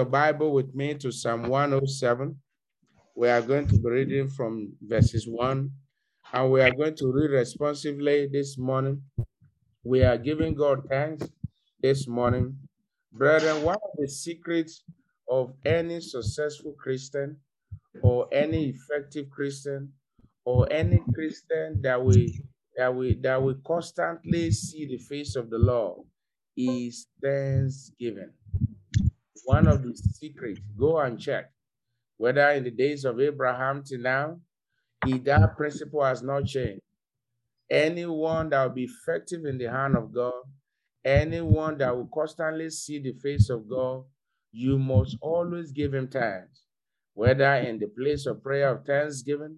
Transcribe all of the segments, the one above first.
Your Bible with me to Psalm 107. We are going to be reading from verses 1, and we are going to read responsively this morning. We are giving God thanks this morning. Brethren, one of the secrets of any successful Christian or any effective Christian or any Christian that we constantly see the face of the Lord is thanksgiving. One of the secrets, go and check, whether in the days of Abraham to now, that principle has not changed. Anyone that will be effective in the hand of God, anyone that will constantly see the face of God, you must always give him thanks, whether in the place of prayer of thanksgiving,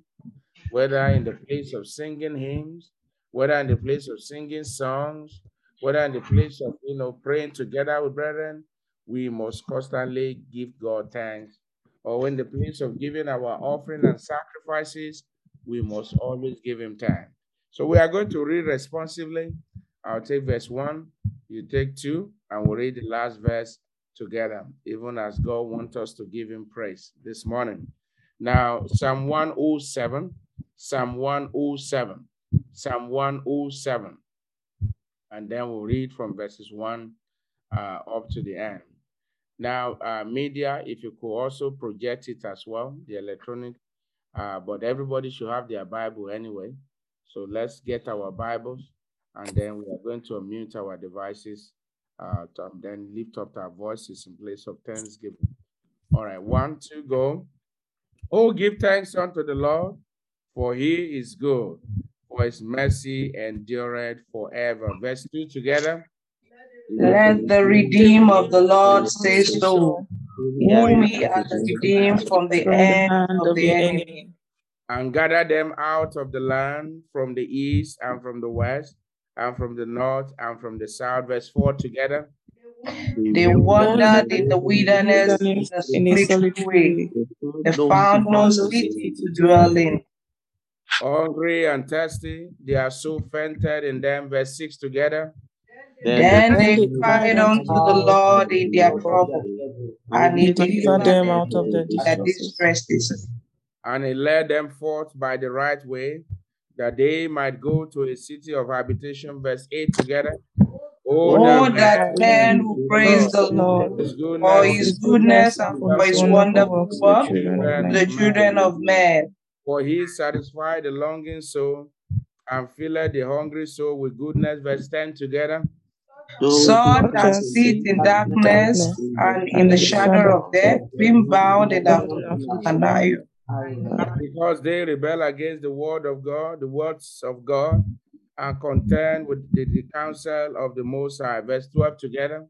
whether in the place of singing hymns, whether in the place of singing songs, whether in the place of praying together with brethren, we must constantly give God thanks. Or in the place of giving our offering and sacrifices, we must always give him thanks. So we are going to read responsively. I'll take verse 1, you take 2, and we'll read the last verse together, even as God wants us to give him praise this morning. Now, Psalm 107, Psalm 107, Psalm 107. And then we'll read from verses 1 up to the end. Now, media, if you could also project it as well, the electronic, but everybody should have their Bible anyway. So let's get our Bibles, and then we are going to unmute our devices, then lift up our voices in place of thanksgiving. All right, 1, 2, go. Oh, give thanks unto the Lord, for he is good, for his mercy endureth forever. Verse 2 together. Let the redeemed of the Lord say so, whom we are redeemed from the hand of the enemy. And gather them out of the land from the east and from the west and from the north and from the south. Verse 4 together. They wandered in the wilderness in a solitary way. They found no city to dwell in. Hungry and thirsty, they are so fainted in them. Verse 6 together. Then they cried unto the Lord in their trouble, and he delivered them out of their distresses. And he led them forth by the right way, that they might go to a city of habitation. Verse 8 together. Oh, that man who praise the Lord for his goodness and for his wonderful work, the children of men. For he satisfied the longing soul and filled the hungry soul with goodness. Verse 10 together. So that sit in darkness and in the shadow of death, being bound in an iron. Because they rebel against the word of God, the words of God, and contend with the counsel of the Most High. Verse 12 together.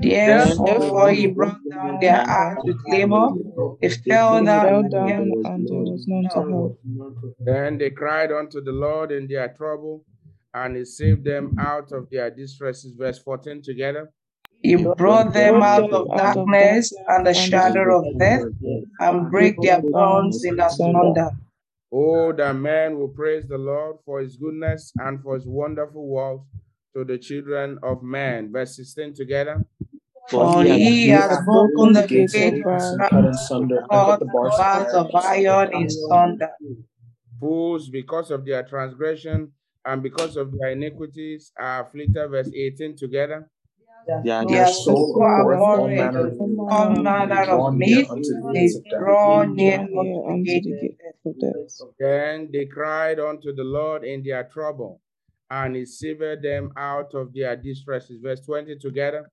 Therefore he brought down their arms with labor, they fell down again, and there was none to help. Then they cried unto the Lord in their trouble, and he saved them out of their distresses. Verse 14 together. He brought them out of darkness and the shadow of death, and break their bonds in asunder. Oh, that men will praise the Lord for his goodness and for his wonderful works to the children of man. Verse 16 together. For he has broken the gates of brass, cut asunder, and cut the bars of iron in sunder. Fools, because of their transgression and because of their iniquities, are afflicted. Verse 18 together. Their soul abhorreth all manner of meat, they draw near unto the gates. Then they cried unto the Lord in their trouble, and he saved them out of their distresses. Verse 20 together.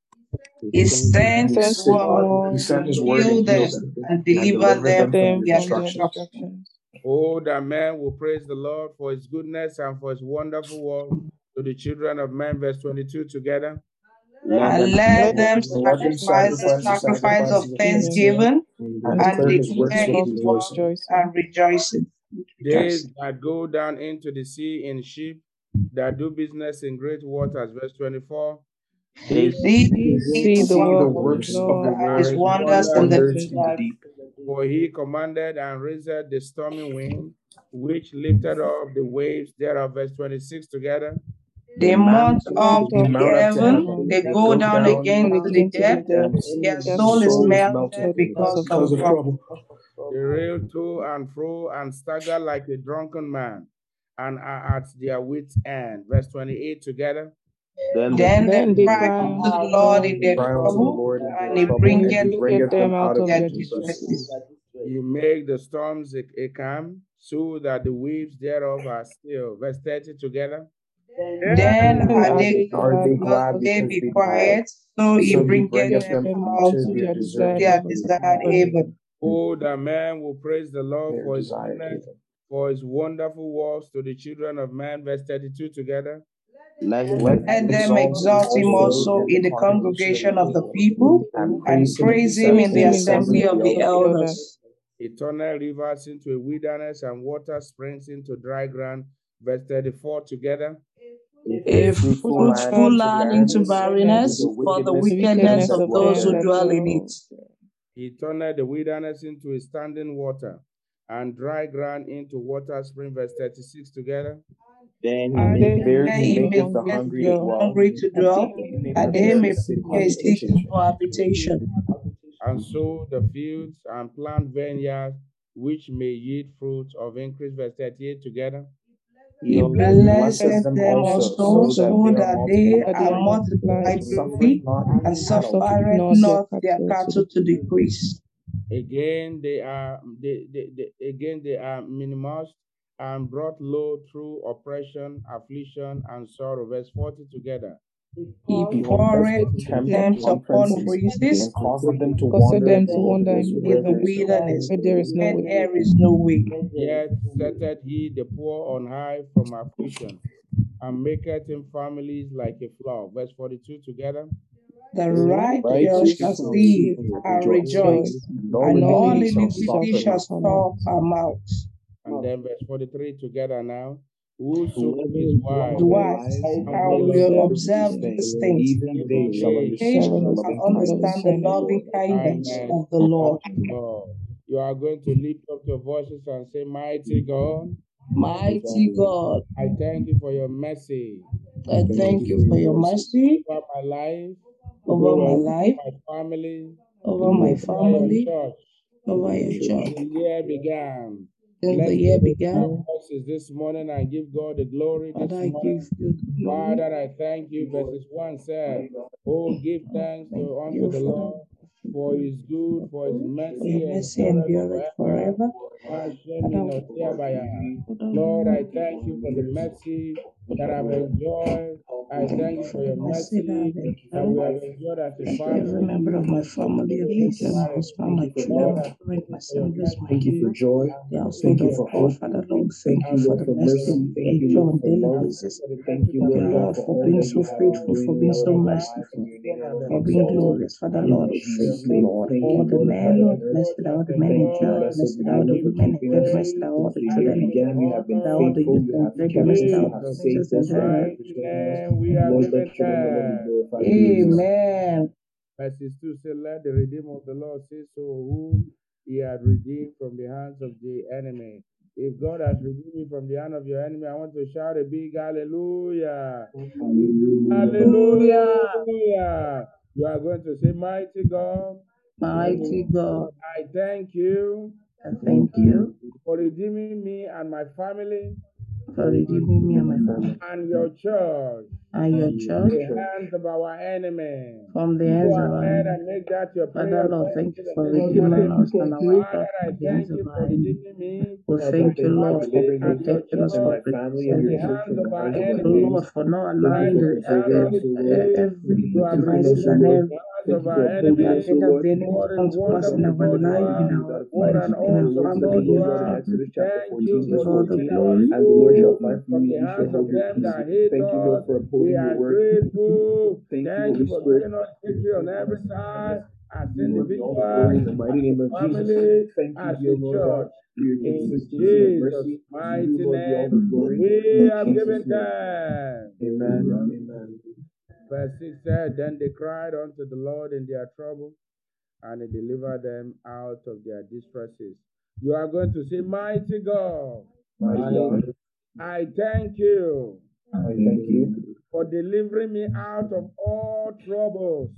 He sent his word to heal them and deliver them from their destruction. Oh, that men will praise the Lord for his goodness and for his wonderful work to the children of men. Verse 22 together. And let them sacrifice the sacrifice of thanksgiving and declare his works and rejoicing. Days that go down into the sea in sheep, that do business in great waters. Verse 24. They see the works of the Lord, his wonders in the deep. For he commanded and raised the stormy wind, which lifted up the waves thereof. Verse 26 together. They mount up to heaven, they go down again with the depth. Their soul is melted because of trouble. They rail to and fro and stagger like a drunken man and are at their wit's end. Verse 28 together. Then they cry to the Lord in their trouble, and He bringeth them out of their distresses. He make the storms a calm, so that the waves thereof are still. Verse 30 together. Then are they be quiet, so He bringeth them out to their desired haven. Oh, that man will praise the Lord for His wonderful works to the children of man. Verse 32 together. Let them exalt Him also in the congregation of the people, and praise Him in the assembly of the elders. He turned rivers into a wilderness and water springs into dry ground. Verse 34 together. A fruitful land into barrenness for the wickedness of those who dwell in it. He turned the wilderness into a standing water and dry ground into water spring. Verse 36 together. Then he maketh the hungry to dwell, and they may prepare a station for habitation. And sow the fields and plant vineyards, which may yield fruits of increase. Verse 38 together. He blesseth them also, so that they are multiplied greatly, and suffereth not their cattle to decrease. Again they are minimized and brought low through oppression, affliction, and sorrow. Verse 40 together. He poureth them upon princes and caused them to wander in the wilderness, where there is no way. Yet setteth He the poor on high from affliction, and maketh Him families like a flock. Verse 42 together. The righteous shall see and rejoice, and all iniquity shall stop her mouth. And then verse 43 together now. Whoso is wise and will observe these things, even they shall understand the loving kindness of the Lord. You are going to lift up your voices and say, Mighty God, Mighty God, I thank You for Your mercy. I thank You for Your mercy over my life, over my family, over Your church. Since the year began. This morning I give God the glory. Father, I thank You. Verses 1 says, oh, give thanks unto the Lord, for He is good, for His mercy endureth forever. Lord, I thank You for the mercy that I've enjoyed. I thank You for Your mercy that we have enjoyed as a family. Every member of my family, my husband, my children, my siblings, my giver. Thank You for all, Father Lord. Thank You for the mercy that You do on daily basis. Thank You, Lord, for being so faithful, for being so merciful, for being glorious, Father Lord. All the men in church, blessed are all the women in church, blessed are all the children in church, blessed are all the youth in church, blessed are all the saints in church. Amen. Verses 2 says, let the redeemer of the Lord say so, whom He had redeemed from the hands of the enemy. If God has redeemed you from the hand of your enemy, I want to shout a big hallelujah. Hallelujah. You are going to say, Mighty God, Mighty God, I thank You. I thank You for redeeming me and my family. For redeeming me and my family. And Your church. And Your church. From the hands of our enemy. From the hands of our enemy. Father Lord, thank You for redeeming us and our church from the hands of our enemy. We thank You, Lord, for protecting us from the hands of our enemy. Lord, for not allowing every devices and every of our enemies to us in our life, in our family, in our church. Thank You for the glory from the hands of them that hate us. We are grateful. Thank You for giving us victory on every side, as individuals, family, as the church. In Jesus' mighty name, we have given thanks. Amen. Verse 6 said, then they cried unto the Lord in their trouble, and He delivered them out of their distresses. You are going to say, Mighty God, I thank You. I thank You For delivering me out of all troubles.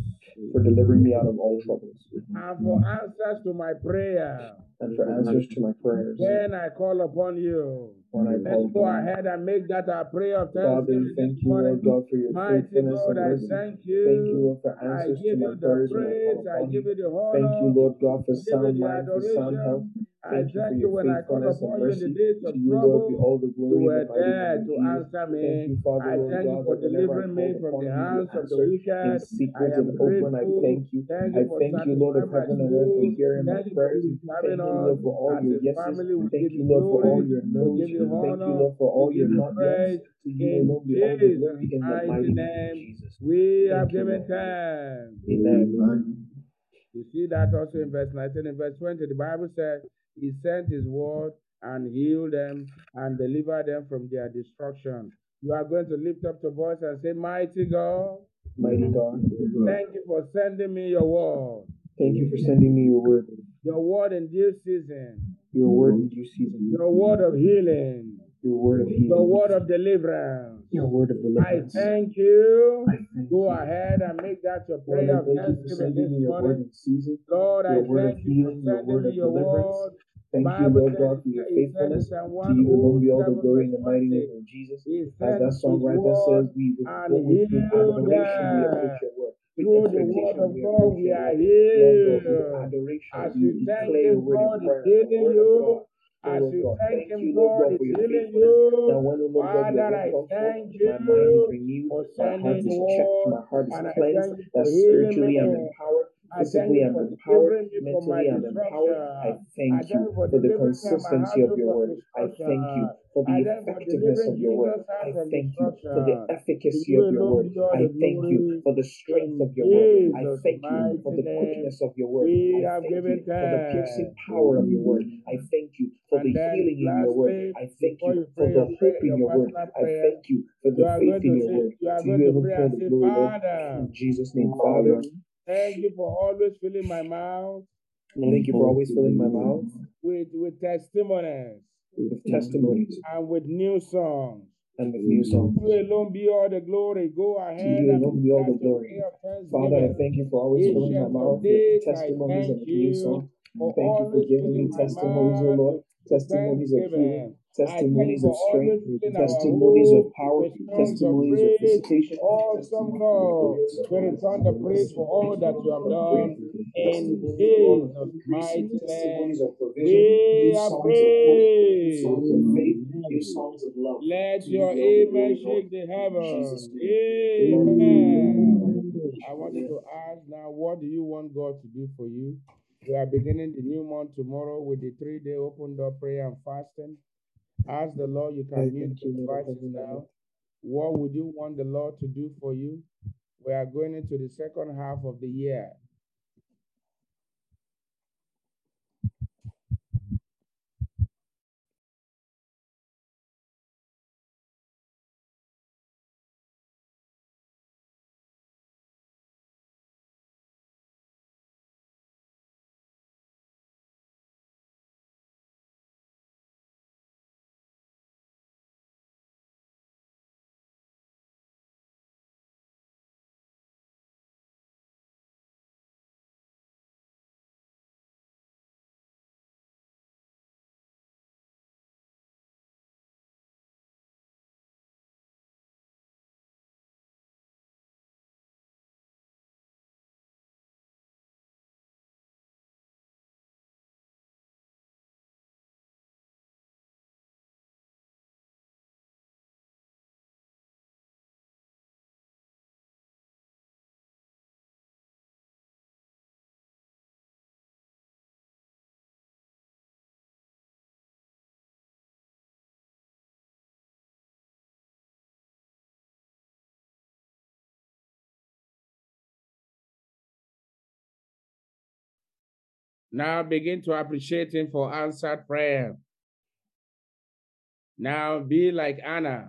For delivering me out of all troubles. And for answers to my prayer. And for answers to my prayers. When I call upon you. When I call upon you. Let's go ahead and make that our prayer of thanksgiving. Father, thank you, Lord God, for your faithfulness and mercy. Thank you, Lord, for answers to my prayers. I give you the honor. Thank you, Lord God, for sound mind, for sound health. Thank I thank you when I call upon you in the days of trouble, you were there to answer me. I thank you for delivering me from the hands of the wicked. In secret and open, I thank you. I thank you, Lord of heaven and earth, for hearing my prayers. Thank you, Lord, for all your yeses. Thank you, Lord, for all your no's. Thank you, Lord, for all your not yets. To you alone be all the glory in the mighty name of Jesus. We have given thanks. Amen. You see that also in verse 19 and verse 20. The Bible says, He sent His word and healed them and delivered them from their destruction. You are going to lift up your voice and say, Mighty God, thank you for sending me your word. Thank you for sending me your word. Your word in due season. Your word in due season. Your word of healing. Your word of healing. Your word of deliverance. Your word of deliverance. I thank you. Go ahead and make that your prayer of thanksgiving this morning. Lord, I thank you for sending me your word. Thank you, Lord God, for your faithfulness. To you alone be all the glory in the mighty name of Jesus. As that songwriter says, we will be in adoration. We approach your word. Through the word of God, we are healed. As you thank Him, God is healing you. As you thank Him, God is healing you. Father, I thank you for sending the word. And I thank you for healing me. Physically, I'm empowered. Mentally, I'm empowered. I thank you for the consistency of your word. I thank you for the effectiveness of your word. I thank you for the efficacy of your word. I thank you for the strength of your word. I thank you for the quickness of your word. I thank you for the piercing power of your word. I thank you for the healing in your word. I thank you for the hope in your word. I thank you for the faith in your word. To you alone for the glory, Lord. In Jesus' name, Father. Thank you for always filling my mouth. Thank you for always filling my mouth. With testimonies. With testimonies. And with new songs. And with new songs. To you alone be all the glory. Go ahead. To you alone be all the glory. Father, I thank you for always filling my mouth with testimonies and with new songs. Thank you for giving me testimonies, O Lord. Testimonies of healing, testimonies of strength, testimonies of power, testimonies of visitation. Awesome God, we return the praise for all that you have done. In Jesus' mighty name, we are praised. Let your amen shake the heavens. Amen. I wanted to ask now, what do you want God to do for you? We are beginning the new month tomorrow with the 3-day open door prayer and fasting. Ask the Lord, you can mute your devices now. What would you want the Lord to do for you? We are going into the second half of the year. Now begin to appreciate Him for answered prayer. Now be like Anna,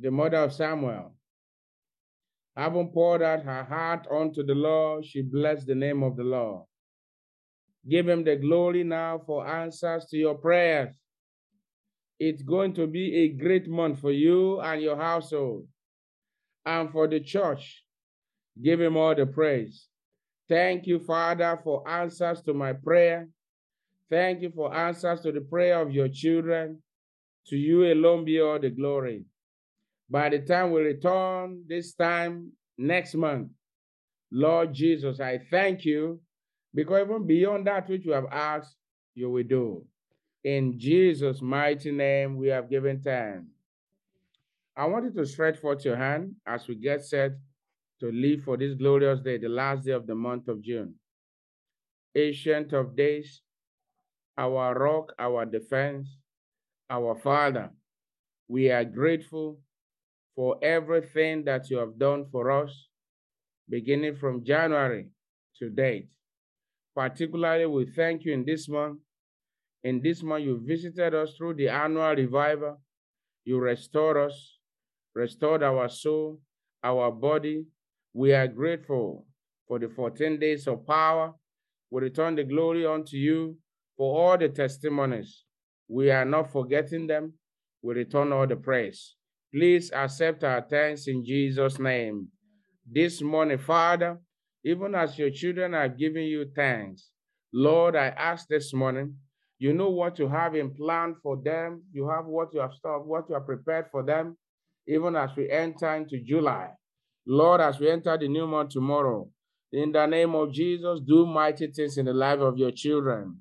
the mother of Samuel. Having poured out her heart unto the Lord, she blessed the name of the Lord. Give Him the glory now for answers to your prayers. It's going to be a great month for you and your household. and for the church. Give him all the praise. Thank you, Father, for answers to my prayer. Thank you for answers to the prayer of your children. To you alone be all the glory. By the time we return, this time next month, Lord Jesus, I thank you, because even beyond that which you have asked, you will do. In Jesus' mighty name, we have given time. I want you to stretch forth your hand as we get set to live for this glorious day, the last day of the month of June. Ancient of Days, our rock, our defense, our Father, we are grateful for everything that you have done for us, beginning from January to date. Particularly, we thank you in this month. In this month, you visited us through the annual revival. You restored us, restored our soul, our body. We are grateful for the 14 days of power. We return the glory unto you for all the testimonies. We are not forgetting them. We return all the praise. Please accept our thanks in Jesus' name. This morning, Father, even as your children are giving you thanks, Lord, I ask this morning, you know what you have in plan for them. You have what you have stored, what you have prepared for them, even as we enter into July. Lord, as we enter the new month tomorrow, in the name of Jesus, do mighty things in the life of your children.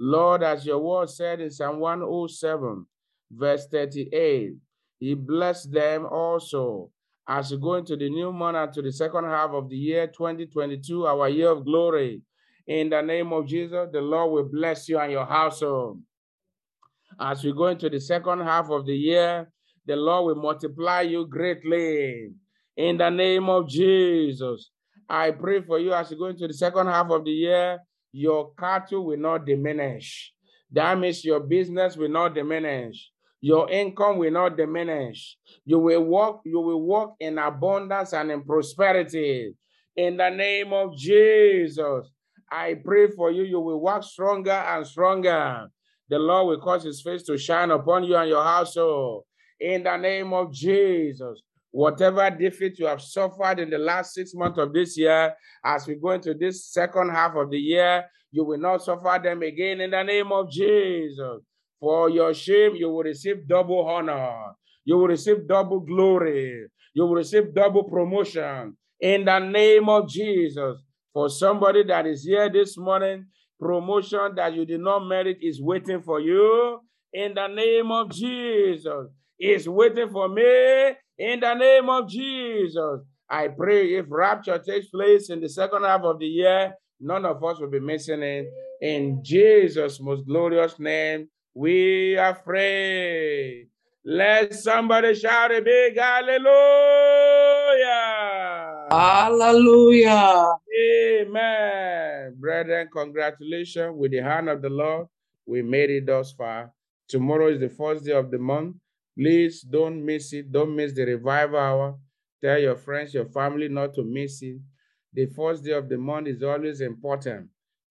Lord, as your word said in Psalm 107, verse 38, he blessed them also. As we go into the new month and to the second half of the year 2022, our year of glory, in the name of Jesus, the Lord will bless you and your household. As we go into the second half of the year, the Lord will multiply you greatly. In the name of Jesus, I pray for you as you go into the second half of the year, your cattle will not diminish. That means your business will not diminish. Your income will not diminish. You will walk in abundance and in prosperity. In the name of Jesus, I pray for you. You will walk stronger and stronger. The Lord will cause his face to shine upon you and your household. In the name of Jesus, whatever defeat you have suffered in the last 6 months of this year, as we go into this second half of the year, you will not suffer them again in the name of Jesus. For your shame, you will receive double honor. You will receive double glory. You will receive double promotion in the name of Jesus. For somebody that is here this morning, promotion that you did not merit is waiting for you in the name of Jesus. It's waiting for me in the name of Jesus. I pray if rapture takes place in the second half of the year, none of us will be missing it. In Jesus' most glorious name, we are free. Let somebody shout a big hallelujah. Hallelujah. Amen. Brethren, congratulations. With the hand of the Lord, we made it thus far. Tomorrow is the first day of the month. Please don't miss it. Don't miss the revival hour. Tell your friends, your family not to miss it. The first day of the month is always important.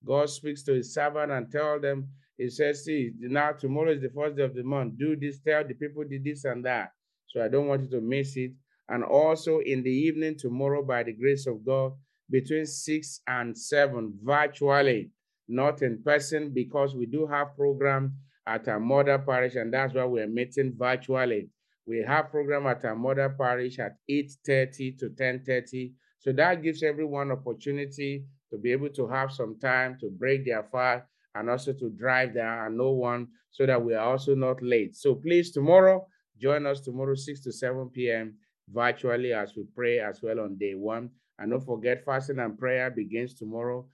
God speaks to his servant and tells them, he says, see, now tomorrow is the first day of the month. Do this, tell the people did this and that. So I don't want you to miss it. And also in the evening tomorrow, by the grace of God, between 6 and 7, virtually, not in person, because we do have program at our mother parish, and that's why we're meeting virtually. We have program at our mother parish at 8:30 to 10:30. So that gives everyone opportunity to be able to have some time to break their fast, and also to drive there and no one, so that we are also not late. So please, tomorrow, join us tomorrow, 6 to 7 p.m. virtually as we pray as well on day one. And don't forget, fasting and prayer begins tomorrow,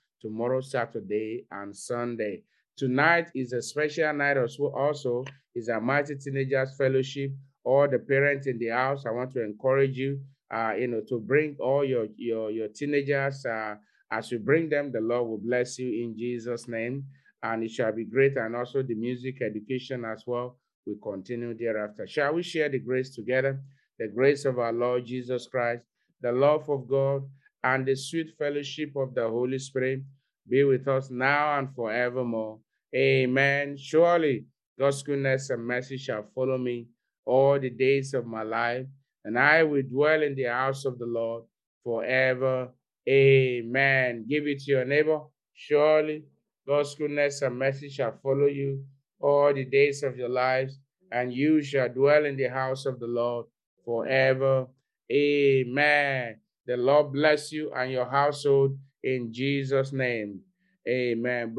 Saturday, and Sunday. Tonight is a special night also. It's a Mighty Teenagers Fellowship. All the parents in the house, I want to encourage you, to bring all your teenagers. As you bring them, the Lord will bless you in Jesus' name. And it shall be great, and also the music education as well will continue thereafter. Shall we share the grace together? The grace of our Lord Jesus Christ, the love of God, and the sweet fellowship of the Holy Spirit be with us now and forevermore. Amen. Surely God's goodness and mercy shall follow me all the days of my life, and I will dwell in the house of the Lord forever. Amen. Give it to your neighbor. Surely God's goodness and mercy shall follow you all the days of your lives, and you shall dwell in the house of the Lord forever. Amen. The Lord bless you and your household in Jesus' name. Amen.